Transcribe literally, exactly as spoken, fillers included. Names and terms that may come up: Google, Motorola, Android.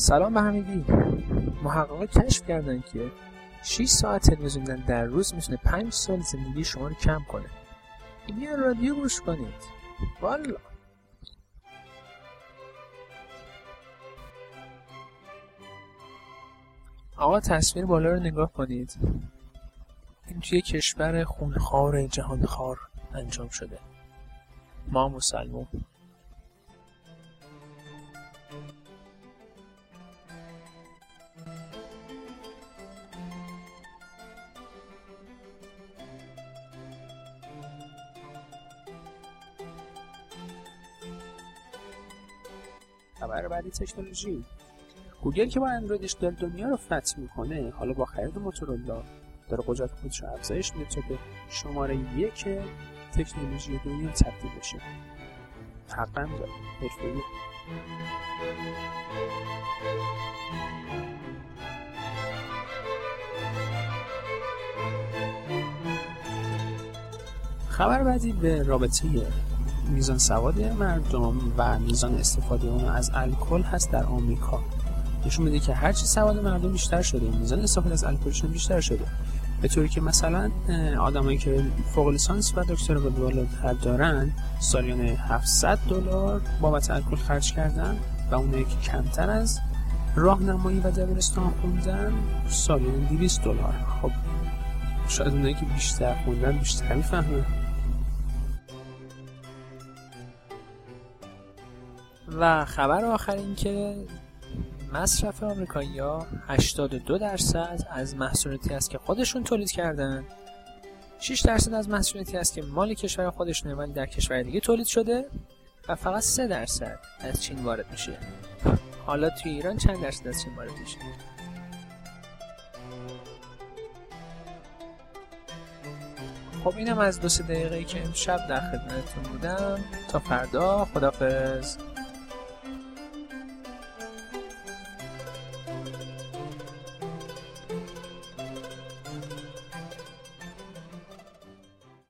سلام به همگی. محققا کشف کردن که شش ساعت تلویزیون دیدن در روز میتونه پنج سال زندگی شما رو کم کنه. بیا رادیو گوش کنید. والا آقا تصویر بالا رو نگاه کنید. این توی کشور خونخوار جهانخوار انجام شده. ما مسلمون. خبر بعدی تکنولوژی. گوگل که با اندرویدش دل دنیا رو فتح میکنه، حالا با خرید موتورولا داره قدرت خودش رو افزایش میده تا به شماره یک تکنولوژی دنیا تبدیل بشه. حقا هم داره. تکنولوژی. خبر بعدی به رابطه میزان سواد مردم و میزان استفاده اون از الکل هست در آمریکا. نشون میده که هرچی سواد مردم بیشتر شده، میزان استفاده از الکلشون بیشتر شده. به طوری که مثلا آدمایی که فوق لیسانس و دکترا و بالاتر دارن، سالیانه هفتصد دلار بابت الکل خرج کردن و اونایی که کمتر از راهنمایی و دبیرستان خوندن، سالیانه دویست دلار. خب شاید اونایی که بیشتر خوندن بیشتر میفهمن. و خبر آخر این که مصرف آمریکایی‌ها هشتاد و دو درصد از محصولاتی است که خودشون تولید کردن، شش درصد از محصولاتی است که مال کشور خودشونه ولی در کشور دیگه تولید شده، و فقط سه درصد از چین وارد میشه. حالا توی ایران چند درصد از چین وارد میشه؟ خب اینم از دو سه دقیقه‌ای که امشب در خدمتتون بودم. تا فردا، خدافظ.